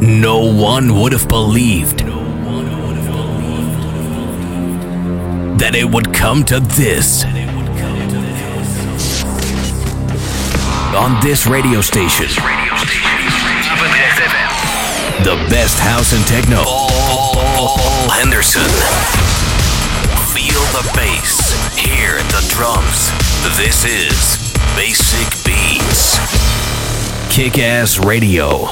No one would have believed that it would come to this. On this radio station, the best house in techno. Paul Henderson. Feel the bass, hear the drums. This is Basic Beats. Kick-ass radio.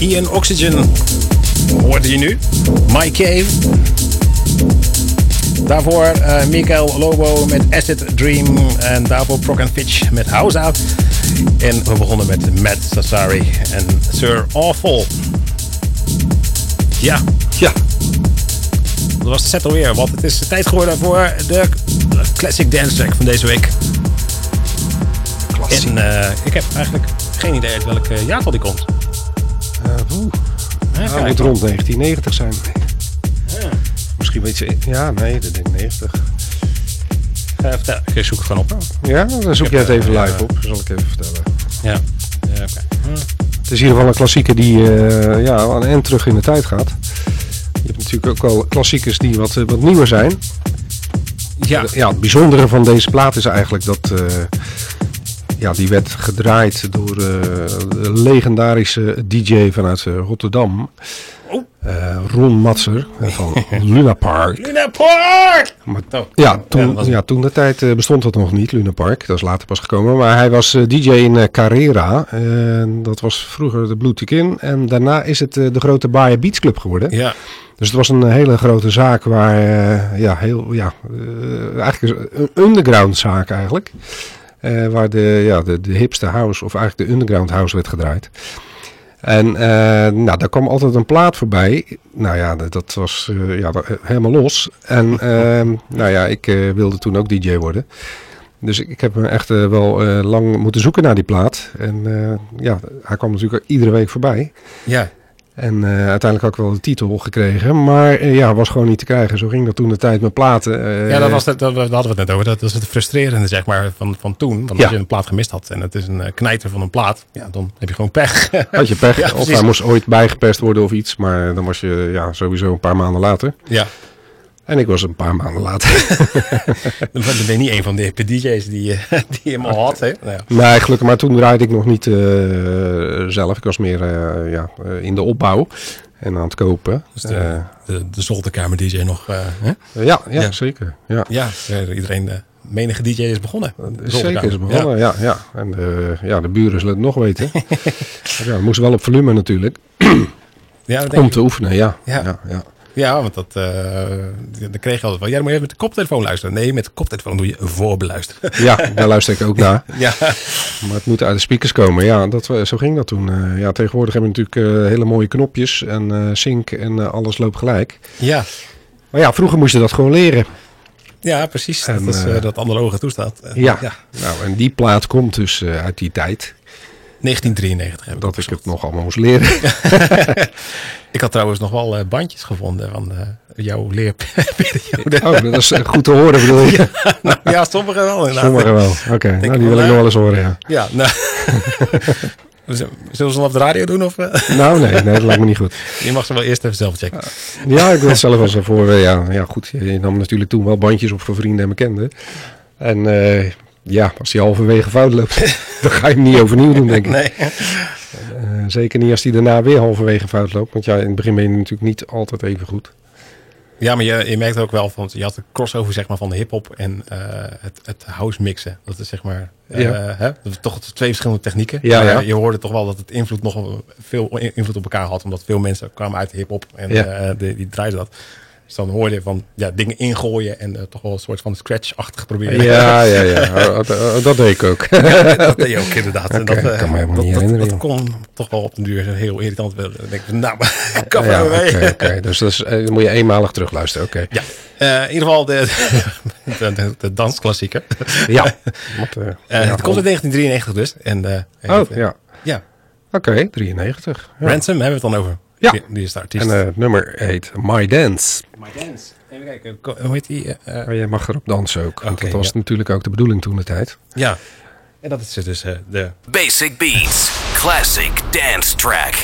Ian Oxygen hoorde je nu. Mike Cave. Daarvoor Mikael Lobo met Acid Dream. En daarvoor Proc Fitch met House Out. En we begonnen met Matt Sassari en Sir Awful. Ja, ja. Dat was de set alweer, want het is de tijd geworden voor de Classic Dance Track van deze week. Klassiek. En ik heb eigenlijk geen idee uit welk jaartal die komt. Het moet rond 1990 zijn. Ja. Misschien weet je... Ja, nee, dat denk ik 90. Vertel, ik zoek het gewoon op. Ja, dan zoek jij het even live op. Dat zal ik even vertellen. Ja, ja, oké. Het is in ieder geval een klassieker die aan en terug in de tijd gaat. Je hebt natuurlijk ook wel klassiekers die wat nieuwer zijn. Ja. Ja, het bijzondere van deze plaat is eigenlijk dat... die werd gedraaid door de legendarische DJ vanuit Rotterdam. Oh. Ron Matser van Luna Park. Luna Park! Maar, toen de tijd bestond dat nog niet, Luna Park. Dat is later pas gekomen. Maar hij was DJ in Carrera. Dat was vroeger de Blue Team. En daarna is het de grote Baie Beach Club geworden. Ja. Dus het was een hele grote zaak waar... eigenlijk een underground zaak eigenlijk. Waar de hipste house, of eigenlijk de underground house, werd gedraaid. En daar kwam altijd een plaat voorbij. Nou ja, dat was helemaal los. En ik wilde toen ook DJ worden. Dus ik heb me echt wel lang moeten zoeken naar die plaat. En hij kwam natuurlijk iedere week voorbij. Ja. En uiteindelijk had ik wel de titel gekregen. Maar was gewoon niet te krijgen. Zo ging dat toen de tijd met platen. Daar hadden we het net over. Dat was het frustrerende van toen. Want als je een plaat gemist had en het is een knijter van een plaat. Ja, dan heb je gewoon pech. Had je pech. Ja, of hij moest ooit bijgeperst worden of iets. Maar dan was je sowieso een paar maanden later. Ja. En ik was een paar maanden later. Dan ben je niet een van de hippe DJ's die hem al had. Hè? Nou ja. Nee, gelukkig. Maar toen draaide ik nog niet zelf. Ik was meer in de opbouw en aan het kopen. Dus de zolderkamer DJ nog. Hè? Ja, zeker. Ja, ja iedereen... menige DJ is begonnen. Zeker is begonnen, ja. En de buren zullen het nog weten. We moesten wel op volume natuurlijk. Om te oefenen, ja. Ja, want dat kreeg je altijd van... Ja, dan moet je even met de koptelefoon luisteren. Nee, met de koptelefoon doe je voorbeluisteren. Ja, daar luister ik ook naar. Ja. Maar het moet uit de speakers komen. Ja, zo ging dat toen. Tegenwoordig hebben we natuurlijk hele mooie knopjes en sync en alles loopt gelijk. Ja. Maar ja, vroeger moest je dat gewoon leren. Ja, precies. En, dat is dat analoge toestaat. En die plaat komt dus uit die tijd... 1993 heb ik dat ik het nog allemaal moest leren. Ik had trouwens nog wel bandjes gevonden van jouw leerperiode. Oh, dat is goed te horen bedoel je? Sommigen wel inderdaad. Sommigen wel, oké. Nou, die wil ik nog wel eens horen, ja. Ja, nou... Zullen we ze op de radio doen? Of? Nee, dat lijkt me niet goed. Je mag ze wel eerst even zelf checken. Ja, ik wil het zelf wel zo voor. Ja, goed, je nam natuurlijk toen wel bandjes op voor vrienden en bekenden. En... ja, als die halverwege fout loopt, dan ga je hem niet overnieuw doen, denk ik. Nee. Zeker niet als die daarna weer halverwege fout loopt. Want in het begin ben je natuurlijk niet altijd even goed. Ja, maar je merkt ook wel, want je had de crossover zeg maar, van de hiphop en het house mixen. Dat is zeg maar, dat is toch twee verschillende technieken. Ja, ja. Je hoorde toch wel dat het invloed nog veel invloed op elkaar had. Omdat veel mensen kwamen uit de hiphop en die draaiden dat. Dus dan hoorde je van dingen ingooien en toch wel een soort van scratch-achtig proberen. Ja. Dat deed ik ook. Ja, dat deed je ook inderdaad. Okay, en dat kon toch wel op den duur heel irritant worden. Dan denk ik, kan wel mee. Okay. Dus dat moet je eenmalig terugluisteren. Okay. Ja. In ieder geval de dansklassieker. Ja. Het komt uit 1993 dus. En, ja. Ja. Oké, 93. Ja. Ransom hebben we het dan over. Ja, die is de artiest. En het nummer heet My Dance. My Dance. Even kijken, hoe heet die? Jij mag erop dansen ook. Okay, dat was natuurlijk ook de bedoeling toen de tijd. Ja, en dat is dus de... Basic Beats, Classic Dance Track.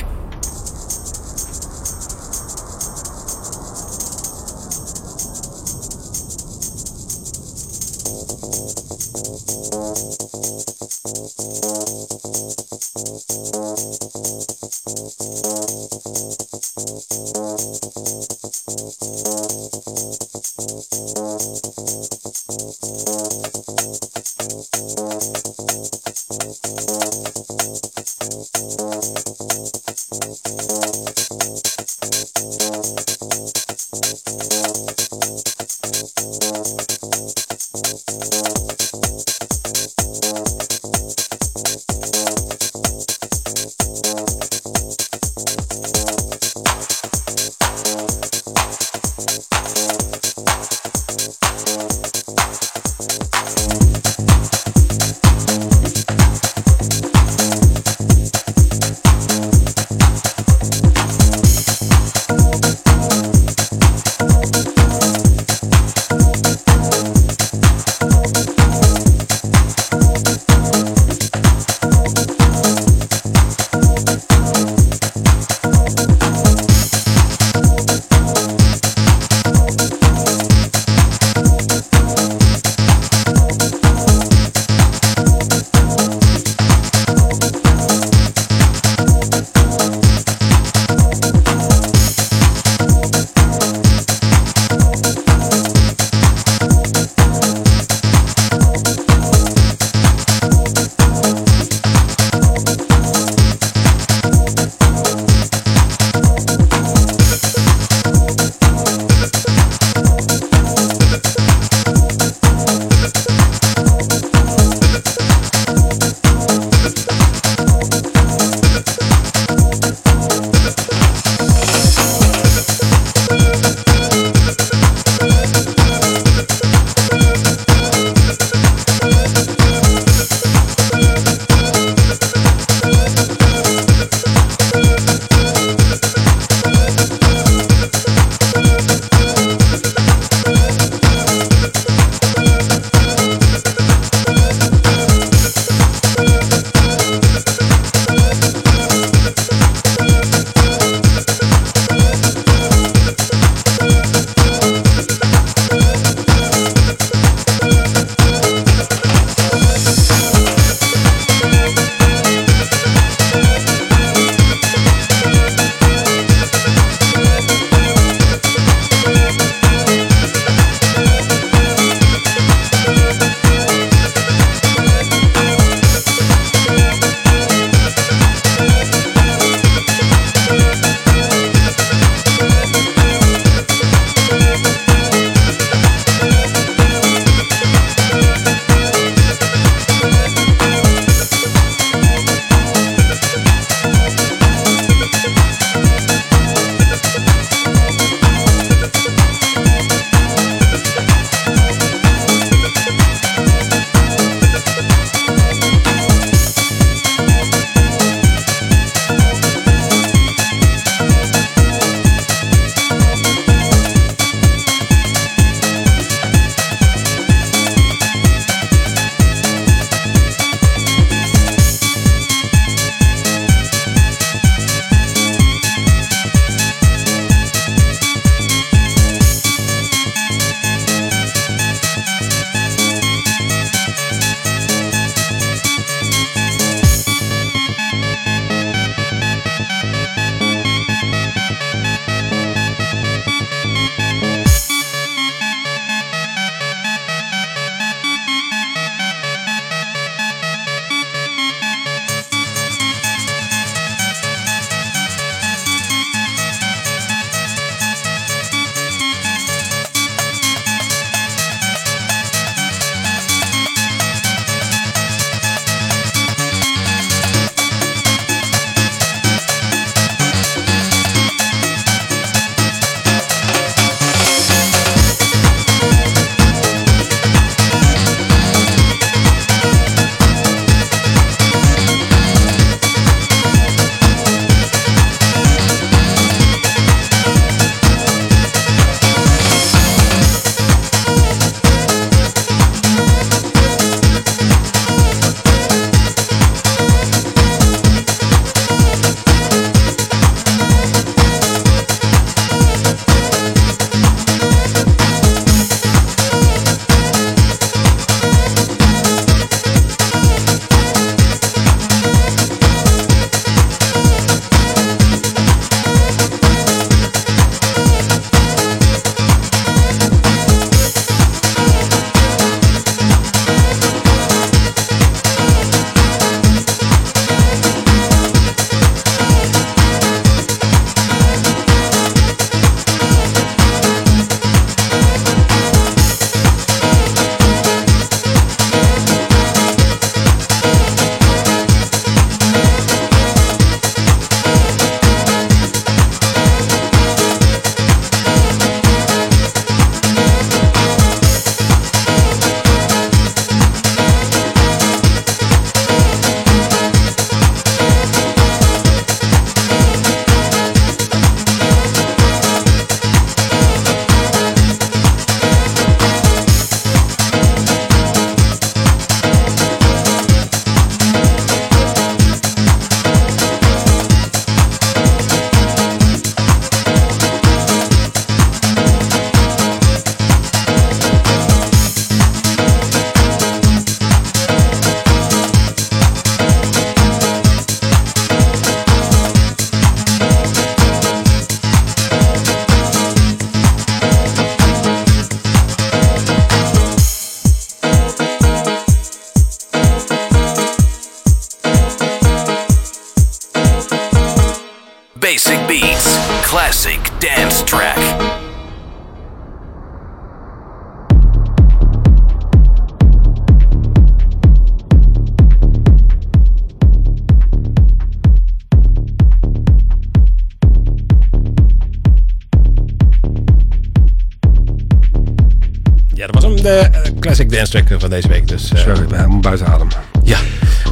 Ja, dat was hem, de classic dance track van deze week. Dus, sorry, ik ben helemaal buiten adem. Ja,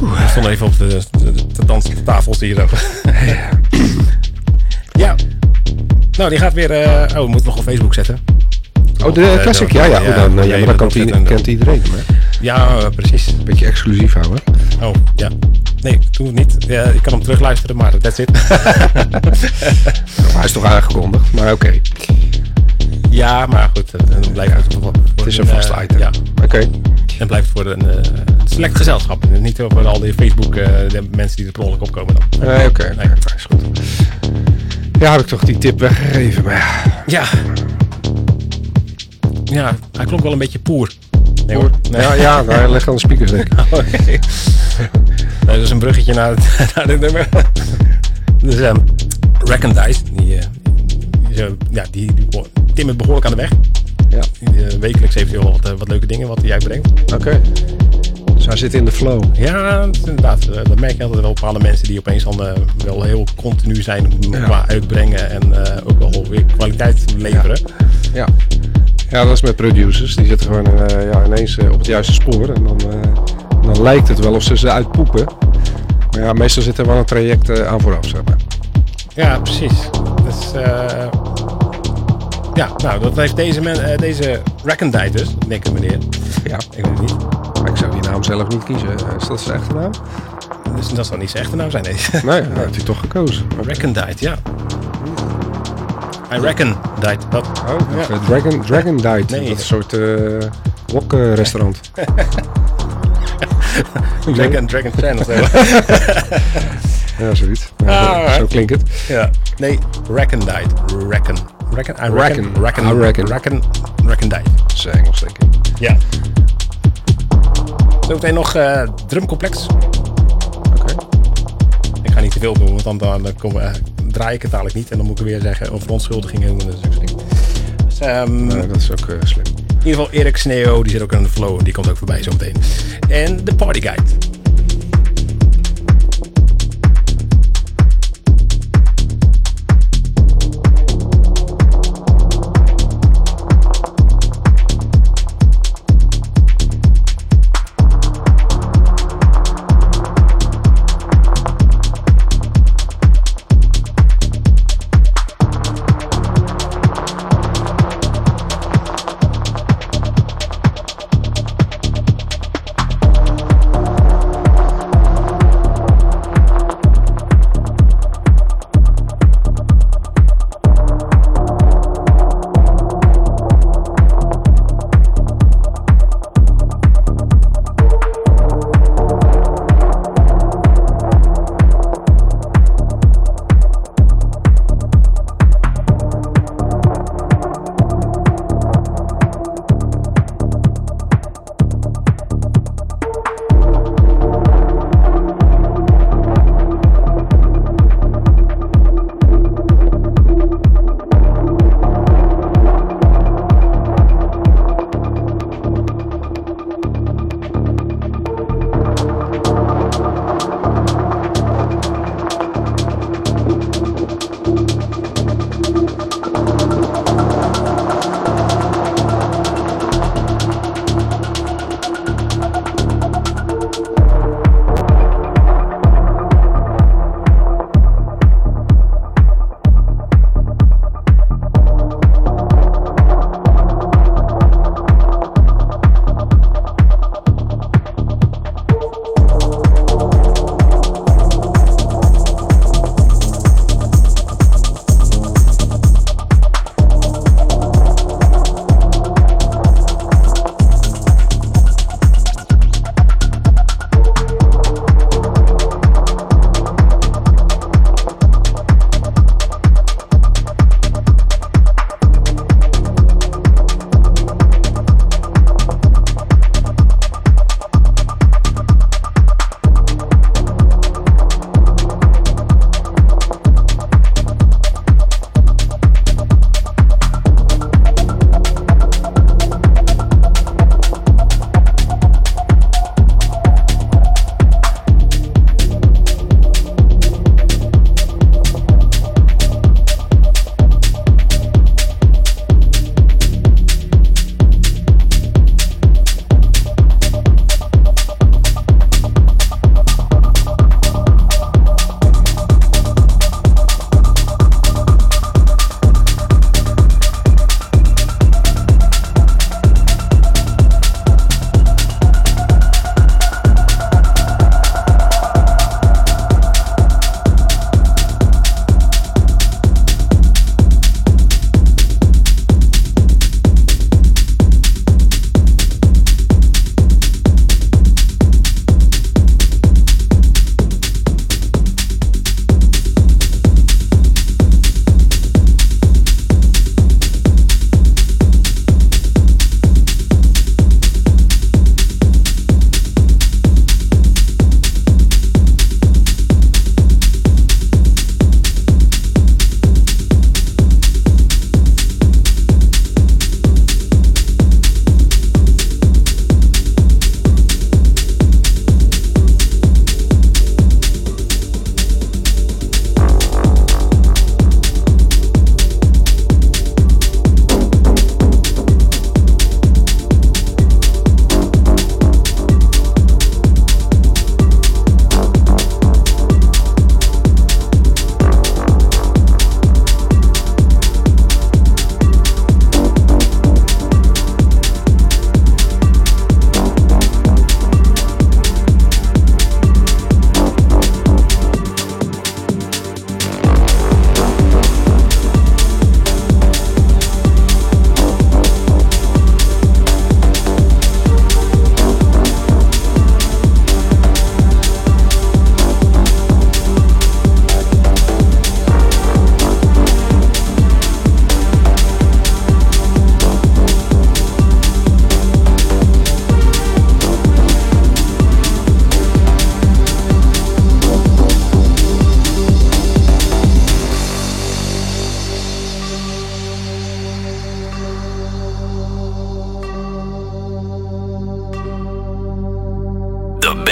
we stonden even op de danstafels hier ook. Ja. Nou, die gaat weer... we moeten nog op Facebook zetten. Oh, de classic, ja. Oh, dan maar dat kent iedereen. Maar. Ja, precies. Een beetje exclusief houden. Oh, ja. Nee, doe het niet. Ja, ik kan hem terugluisteren, maar that's it. Nou, hij is toch aangekondigd, maar oké. Ja, maar goed, dan blijft het toch wel. Het is een vast item. Ja. Oké. En blijft voor een select gezelschap. Niet voor al die Facebook de mensen die er per ongeluk opkomen dan. Oké. Nee, is goed. Ja, heb ik toch die tip weggegeven, maar ja. Ja, hij klonk wel een beetje poer. Nee, hoor. Nee. Ja, hij legt aan de speakers, denk ik. Oké. Dat is een bruggetje naar dit nummer. Dus Reckondite, die timmert behoorlijk aan de weg. Ja. Wekelijks heeft hij al wat leuke dingen wat hij uitbrengt. Oké. Dus hij zit in de flow. Ja, inderdaad. Dat merk je altijd wel bepaalde mensen die opeens dan wel heel continu zijn qua uitbrengen en ook wel weer kwaliteit leveren. Ja. Ja, dat is met producers. Die zitten gewoon ineens op het juiste spoor. En dan lijkt het wel of ze uitpoepen. Maar ja, meestal zit er wel een traject aan vooraf, zeg maar. Ja, precies. Dus, nou, dat heeft deze Reckondite dus, denk ik, meneer. Ja, ik weet het niet. Maar ik zou die naam zelf niet kiezen. Is dat zijn echte naam? Dus dat zou niet zijn echte naam zijn, nee. Nee, dat heeft hij toch gekozen. Reckondite, ja. I Reckondite, dat. Oh, ja. Reckondite. Nee, dat is een soort wokrestaurant. Dragon Fan of zo. Ja, zoiets. Zo klinkt het. Ja. Nee, Reckondite. Reckondite. Dat is Engels, denk ik. Ja. Zometeen nog drumcomplex. Oké. Ik ga niet te veel doen, want dan komen we... draai ik het dadelijk niet en dan moet ik weer zeggen over onschuldigingen en dat soort dingen. Dus, dat is ook slim. In ieder geval Erik Sneo, die zit ook aan de flow, die komt ook voorbij zometeen. En de Partyguide.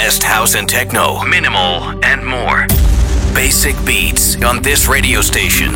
best house and techno, minimal, and more. Basic Beats on this radio station.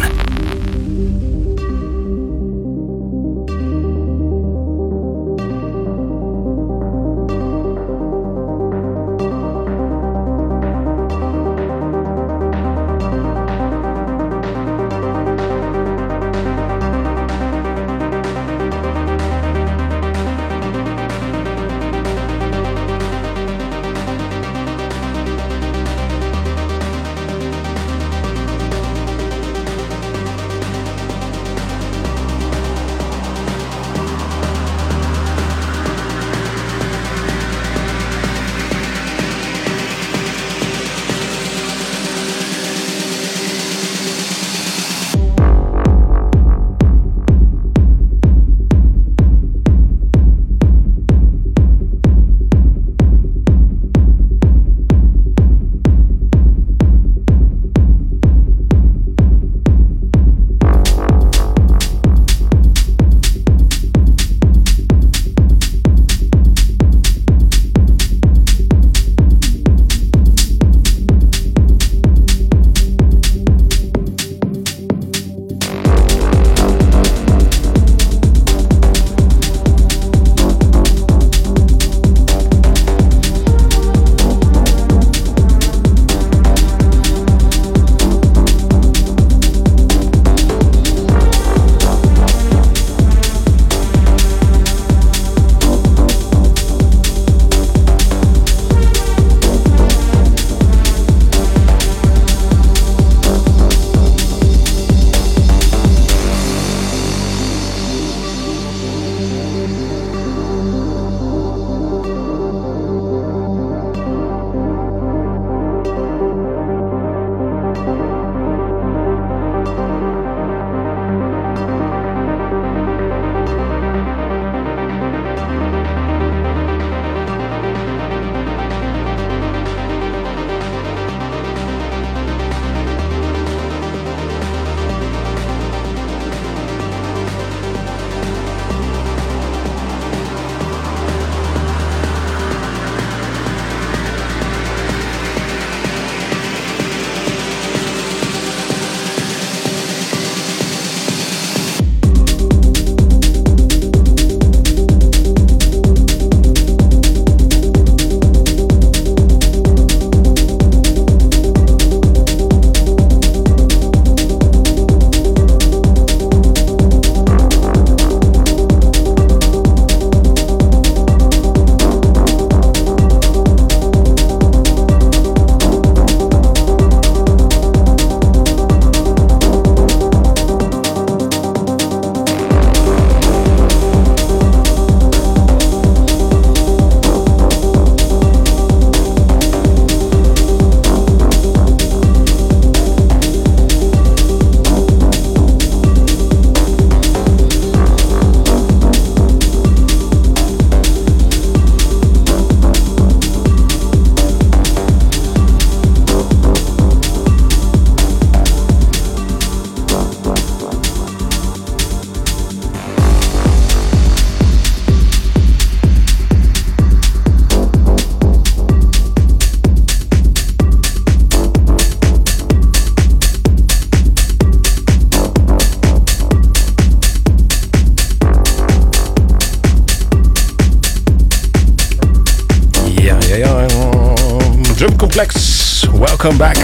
Welcome back.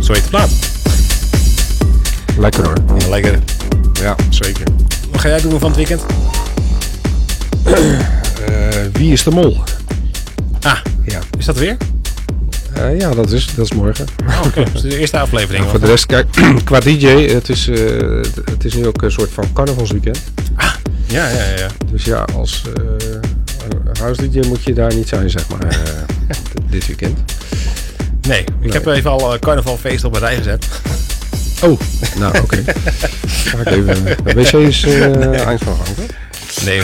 Zo heet de plaat. Lekker hoor. Ja, lekker. Ja, zeker. Wat ga jij doen van het weekend? Wie is de mol? Ah, ja. Is dat weer? Ja, dat is morgen. Oh, oké. Dus de eerste aflevering. Nou, voor de rest, kijk, qua DJ, het is nu ook een soort van carnavalsweekend. Ah, ja. Dus ja, als house DJ moet je daar niet zijn, zeg maar, dit weekend. Nee, ik heb even al carnavalfeest op een rij gezet. Oh, nou oké. Ga ik even. De wc is angst van hangen. Nee,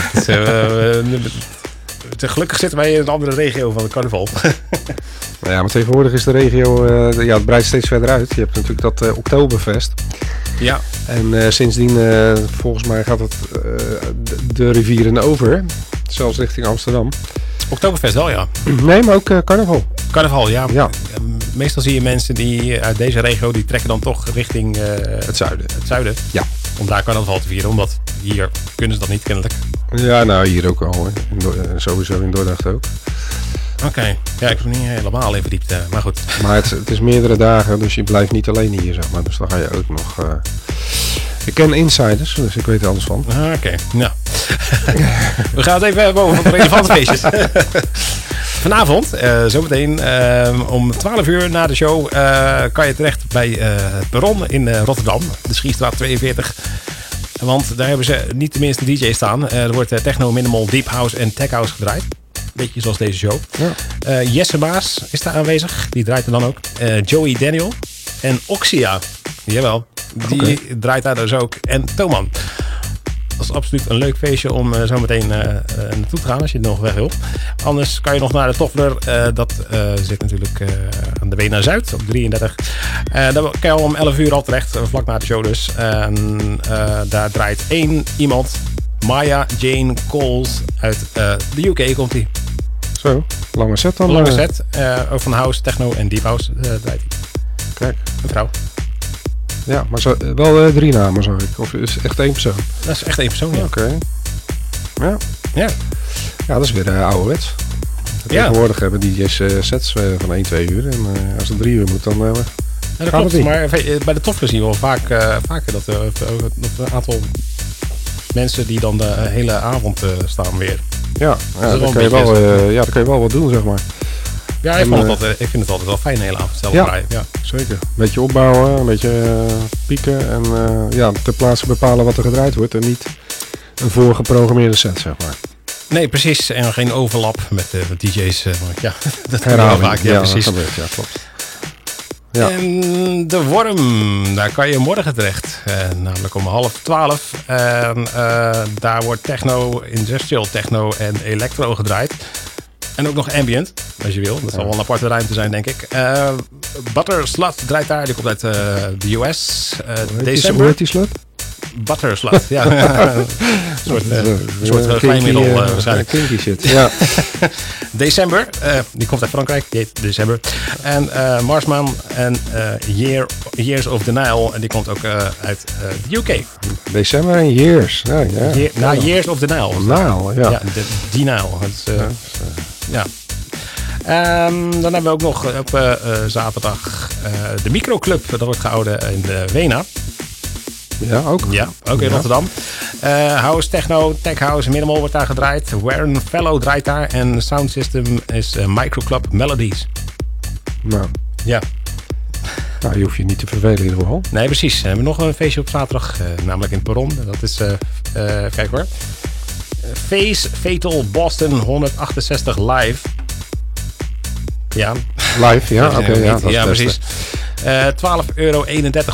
gelukkig zitten wij in een andere regio van het carnaval. Nou ja, maar tegenwoordig is de regio, het breidt steeds verder uit. Je hebt natuurlijk dat Oktoberfest. Ja. En sindsdien, volgens mij gaat het de rivieren over. Zelfs richting Amsterdam. Oktoberfest wel, ja. Nee, maar ook carnaval. Carnaval, ja. Ja. Meestal zie je mensen die uit deze regio, die trekken dan toch richting... het zuiden. Het zuiden. Ja. Om daar carnaval te vieren, omdat hier kunnen ze dat niet kennelijk. Ja, nou hier ook al hoor. Sowieso in Dordrecht ook. Oké. Ja, ik heb niet helemaal in verdiept, maar goed. Maar het is meerdere dagen, dus je blijft niet alleen hier, zeg maar. Dus dan ga je ook nog... Ik ken insiders, dus ik weet er alles van. Oké. Nou. We gaan het even hebben over de relevante feestjes. Vanavond, zometeen om 12 uur na de show, kan je terecht bij Baron in Rotterdam. De Schiestraat 42. Want daar hebben ze niet tenminste een DJ staan. Er wordt techno, minimal, deep house en tech house gedraaid. Beetje zoals deze show. Ja. Jesse Baas is daar aanwezig. Die draait er dan ook. Joey Daniel. En Oxia. Jawel. Die draait daar dus ook. En Thoman. Dat is absoluut een leuk feestje om zo meteen naartoe te gaan. Als je nog weg wil. Anders kan je nog naar de toffler. Dat zit natuurlijk aan de Wena Zuid. Op 33. Daar kan je al om 11 uur al terecht. Vlak na de show dus. Daar draait één iemand. Maya Jane Coles uit de UK komt hij. Zo, lange set dan. Lange set. Ook van house, techno en deep house draait hij. Kijk. Een vrouw. Ja, maar zo, wel drie namen zag ik. Of is het echt één persoon? Dat is echt één persoon, ja. Oké. Ja. Ja. Ja, dat is weer ouderwets. Tegenwoordig hebben DJ's sets van 1, 2 uur. En als het 3 uur moet, dan... ja, dat klopt, niet. Maar bij de toffler zien we wel vaker dat een aantal... mensen die dan de hele avond staan weer. Ja, dus daar kan je wel wat doen, zeg maar. Ja, ik vind het altijd wel fijn de hele avond zelf draaien. Ja, zeker. Een beetje opbouwen, een beetje pieken en ter plaatse bepalen wat er gedraaid wordt en niet een voorgeprogrammeerde set, zeg maar. Nee, precies. En geen overlap met DJ's. Dat kan wel vaak. Ja, precies. Dat gebeurt, ja, klopt. Ja. En de Worm, daar kan je morgen terecht. Namelijk om 11:30. Daar wordt techno, industrial techno en electro gedraaid. En ook nog ambient, als je wil. Dat zal wel een aparte ruimte zijn, denk ik. Batterslut draait daar. Die komt uit de US. December. Hoe heet die slut? Batterslut, ja. Een soort glijmiddel waarschijnlijk. Kinky shit, ja. December, die komt uit Frankrijk, die heet December. En Marsman en Years of the Nile, en die komt ook uit de UK. December en Years. Ja, ja. Years of the Nile. Nile, ja. Ja, die Nile. Ja. Dan hebben we ook nog op zaterdag de microclub. Dat wordt gehouden in de Wena. Ja, ook. Ja, ook in Rotterdam. House, techno, tech house, minimal wordt daar gedraaid. Warren Fellow draait daar. En Sound System is Microclub Melodies. Nou. Ja. Nou, je hoeft je niet te vervelen in ieder geval. Nee, precies. We hebben nog een feestje op zaterdag. Namelijk in het Perron. Dat is, kijk hoor. Face Fatal Boston 168 live. Ja. Live, ja. Oké, ja, dat precies. €12,31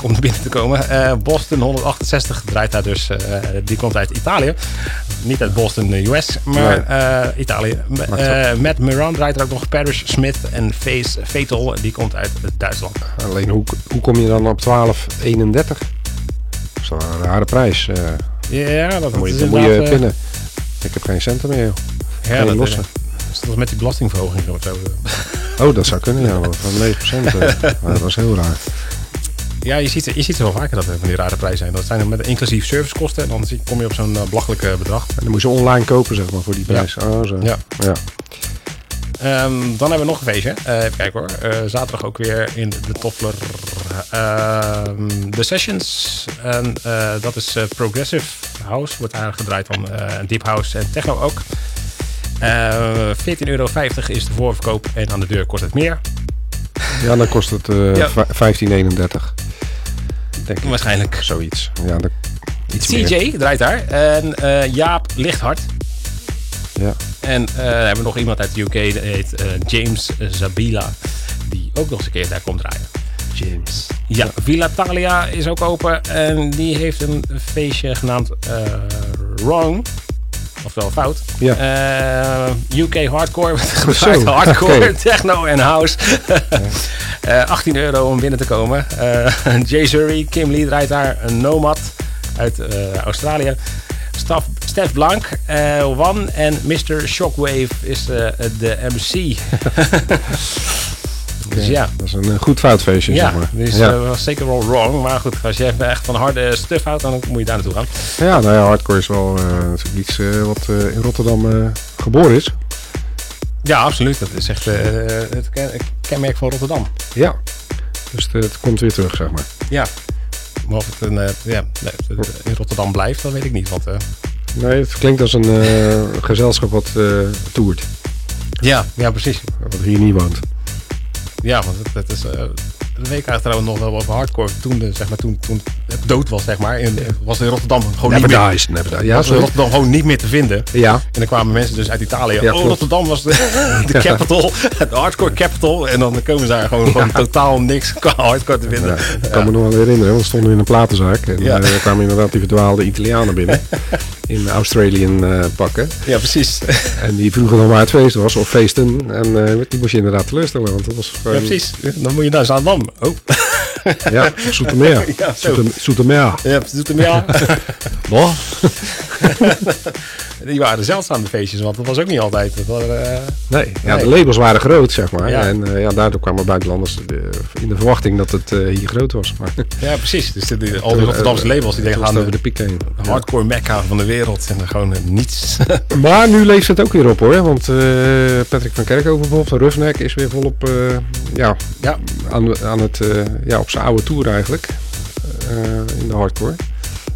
om er binnen te komen. Boston 168 draait daar dus. Die komt uit Italië. Niet uit Boston, US, maar Italië. Matt Moran draait er ook nog. Parrish Smith en Face Fatal. Die komt uit Duitsland. Alleen hoe kom je dan op €12,31? Dat is wel een rare prijs. Ja, dat moet je pinnen. Ik heb geen centen meer. Ja, dat lossen. Is dat met die belastingverhoging of zo? Oh, dat zou kunnen, ja. Van 9%. Dat was heel raar. Ja, je ziet wel vaker dat er van die rare prijzen zijn. Dat zijn er met inclusief servicekosten. En dan kom je op zo'n belachelijke bedrag. En dan moet je online kopen, zeg maar, voor die prijs. Ja. Oh, zo. Ja. Ja. Dan hebben we nog een feestje. Even kijken hoor. Zaterdag ook weer in de toffler. De Sessions. En dat is Progressive House. Wordt aangedraaid van Deep House en Techno ook. €14,50 is de voorverkoop en aan de deur kost het meer. Ja, dan kost het €15,31. Denk ik. Waarschijnlijk. Zoiets. Ja, iets CJ meer. Draait daar. En Jaap Lichthart. Ja. En hebben we nog iemand uit de UK, die heet James Zabila, die ook nog eens een keer daar komt draaien. James. Ja, Villa Thalia is ook open en die heeft een feestje genaamd Wrong. Ofwel fout. Ja. UK hardcore. Hardcore, okay. Techno en house. €18 om binnen te komen. Jay Zuri, Kim Lee draait daar. Een Nomad uit Australië. Staff Stef Blank, Wan en Mr. Shockwave is de MC. Dus ja. Dat is een goed foutfeestje, ja, zeg maar. Dus ja, was zeker wel wrong. Maar goed, als je echt van harde stuff houdt, dan moet je daar naartoe gaan. Ja, nou ja, hardcore is wel natuurlijk iets wat in Rotterdam geboren is. Ja, absoluut. Dat is echt het kenmerk van Rotterdam. Ja, dus het komt weer terug, zeg maar. Ja, maar of het in Rotterdam blijft, dat weet ik niet. Want, nee, het klinkt als een gezelschap wat toert. Ja, ja, precies. Wat hier niet woont. Ja, want het is de week trouwens nog wel over hardcore. Toen het dood was, zeg maar, was in Rotterdam gewoon niet meer te vinden. Ja. En dan kwamen mensen dus uit Italië. Ja, Rotterdam was de capital, de hardcore capital. En dan komen ze daar gewoon totaal niks qua hardcore te vinden. Ja, ik kan me nog wel herinneren, want we stonden in een platenzaak. En daar kwamen inderdaad die verdwaalde Italianen binnen. In Australian pakken. Ja, precies. En die vroegen dan waar het feest was, of feesten. En die moest je inderdaad teleurstellen, want dat was gewoon... Ja, precies. Dan moet je naar Zaandam. Oh. Ja, Zoetermeer. Ja, Zoetermeer. Ja, Zoetermeer. Boah. Die waren zeldzame feestjes, want dat was ook niet altijd. Nee, ja, nee, de labels waren groot, zeg maar. Ja. En daardoor kwamen buitenlanders in de verwachting dat het hier groot was. Maar ja, precies. Dus al die Rotterdamse labels die denken gaan over de piek heen. Hardcore mekka van de wereld en dan gewoon niets. Maar nu leeft het ook weer op, hoor. Want Patrick van Kerkhoven bijvoorbeeld, van Roughneck, is weer volop op zijn oude tour eigenlijk. In de hardcore.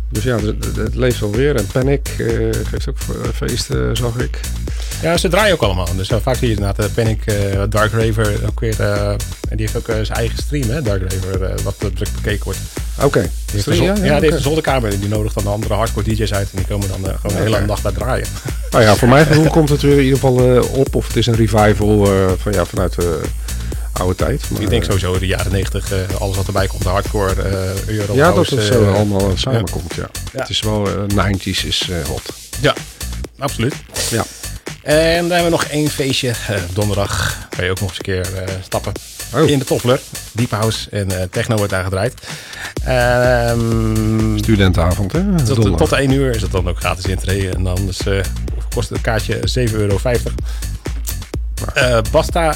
Dus ja, het leeft alweer. En Panic geeft ook feesten, zag ik. Ja, ze draaien ook allemaal. Dus vaak zie je inderdaad Panic, Dark Raver ook weer. En die heeft ook zijn eigen stream, hè, Dark Raver, wat druk bekeken wordt. Oké. Die heeft een zolderkamer. Die nodigt dan de andere hardcore DJ's uit. En die komen dan gewoon de hele dag daar draaien. Nou ja, voor mij gevoel komt het weer in ieder geval op. Of het is een revival vanuit... oude tijd. Maar ik denk sowieso de jaren 90, alles wat erbij komt, de hardcore, euro. Ja, dat het zo allemaal samenkomt, ja. Het is wel 90s is hot. Ja, absoluut. Ja. En dan hebben we nog één feestje. Donderdag kan je ook nog eens een keer stappen. Oh. In de toffler. Deep House en techno wordt daar gedraaid. Studentenavond, hè? Tot 1 uur is het dan ook gratis intree. En anders kost het kaartje €7,50. Basta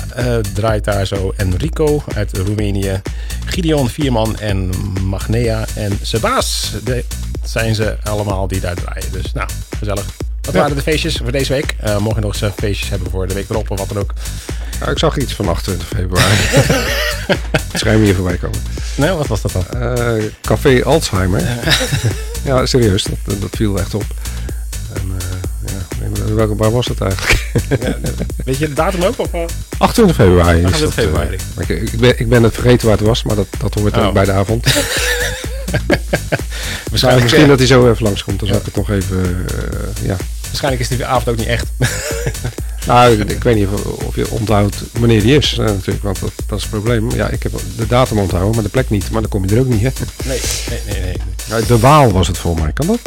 draait daar zo. Enrico uit Roemenië. Gideon Vierman en Magnea en Sebas. Zijn ze allemaal die daar draaien. Dus nou, gezellig. Dat waren de feestjes voor deze week. Mocht je nog eens feestjes hebben voor de week erop of wat dan ook. Nou, ik zag iets van 28 februari. Schrijf me hier voorbij komen. Nee, wat was dat dan? Café Alzheimer. Ja, serieus. Dat viel echt op. Welke bar was dat eigenlijk? Ja, weet je de datum ook? Of? 28 februari. Ik ben het vergeten waar het was, maar dat hoort ook bij de avond. Misschien dat hij zo even langskomt, dan zal ik het nog even... Waarschijnlijk is die avond ook niet echt. Nou, ik weet niet of je onthoudt wanneer die is, natuurlijk, want dat is het probleem. Ja, ik heb de datum onthouden, maar de plek niet. Maar dan kom je er ook niet, hè? Nee. De Waal was het volgens mij, kan dat?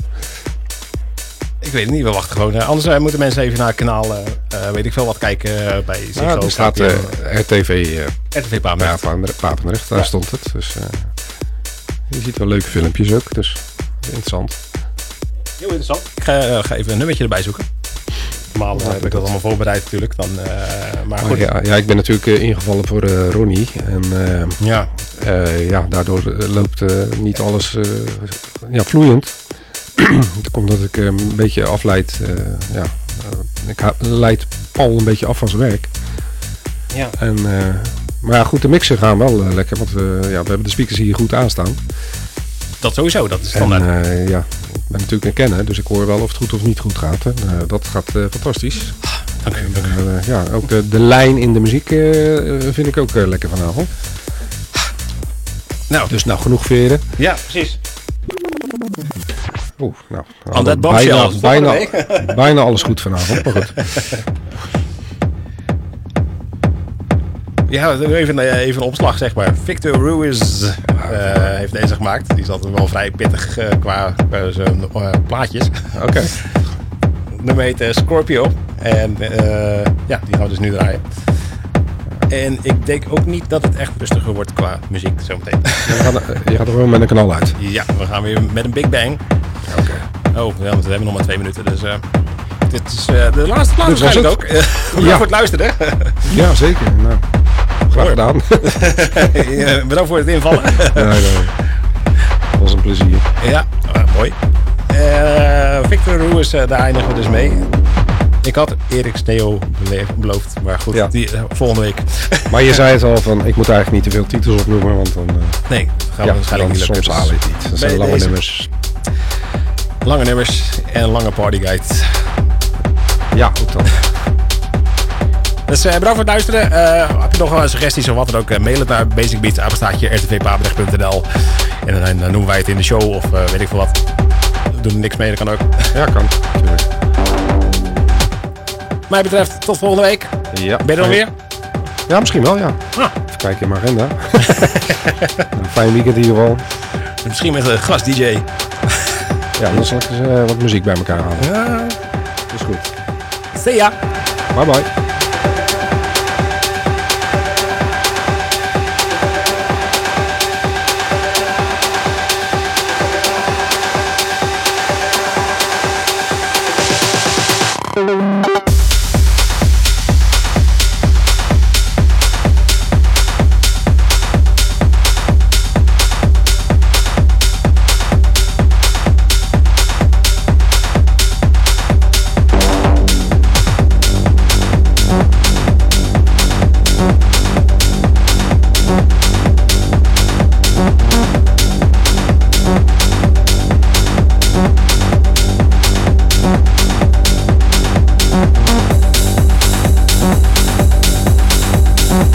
Ik weet het niet, we wachten gewoon. Anders moeten mensen even naar het kanaal, weet ik veel wat, kijken bij zich. Ja, er staat RTV Papendrecht, daar stond het. Dus, je ziet wel leuke filmpjes ook, dus interessant. Heel interessant. Ik ga even een nummertje erbij zoeken. Normaal heb ik dat allemaal voorbereid natuurlijk. Dan, maar goed. Ja, ik ben natuurlijk ingevallen voor Ronnie. En daardoor loopt niet alles vloeiend. Dat komt dat ik een beetje afleid. Ik leid Paul een beetje af van zijn werk. Ja. En, maar goed, de mixen gaan wel lekker. Want we hebben de speakers hier goed aanstaan. Dat sowieso, dat is standaard. En, ik ben natuurlijk een kenner, dus ik hoor wel of het goed of niet goed gaat. En, dat gaat fantastisch. Dank u. Ook de lijn in de muziek vind ik ook lekker vanavond. Nou. Dus genoeg veren. Ja, precies. Oeh, nou, bijna alles goed vanavond, maar goed. Ja, even een opslag, zeg maar. Victor Ruiz heeft deze gemaakt. Die zat wel vrij pittig qua zijn plaatjes. Oké. Nummer heet Scorpio. En die gaan we dus nu draaien. En ik denk ook niet dat het echt rustiger wordt qua muziek zometeen. Je gaat er gewoon met een knal uit. Ja, we gaan weer met een big bang. Oké. Oh, ja, want we hebben nog maar 2 minuten. Dus dit is de laatste plaat waarschijnlijk ook. Bedankt voor het luisteren. Ja, zeker. Nou, graag gedaan. Bedankt voor het invallen. Nee. Dat was een plezier. Ja, mooi. Victor Roers, daar eindigen we dus mee. Ik had Erik Sneo beloofd, maar goed, die, volgende week. Maar je zei het al, van ik moet eigenlijk niet te veel titels opnoemen, want dan... nee, dat gaan we waarschijnlijk niet lukken. Soms halen we het niet. Dat zijn lange nummers. Lange nummers en een lange partyguide. Ja, ook dan. Dus bedankt voor het luisteren. Heb je nog wel suggesties of wat dan ook, mail het naar basicbeats@rtvpapendrecht.nl en dan noemen wij het in de show of weet ik veel wat. We doen er niks mee, dat kan ook. Ja, kan. Mij betreft, tot volgende week. Ja. Ben je er nog weer? Ja, misschien wel, ja. Ah. Even kijken in mijn agenda. Een fijn weekend in ieder geval. Misschien met een gast-dj. Ja, dan zal ik eens wat muziek bij elkaar halen. Ja. Is goed. See ya. Bye bye.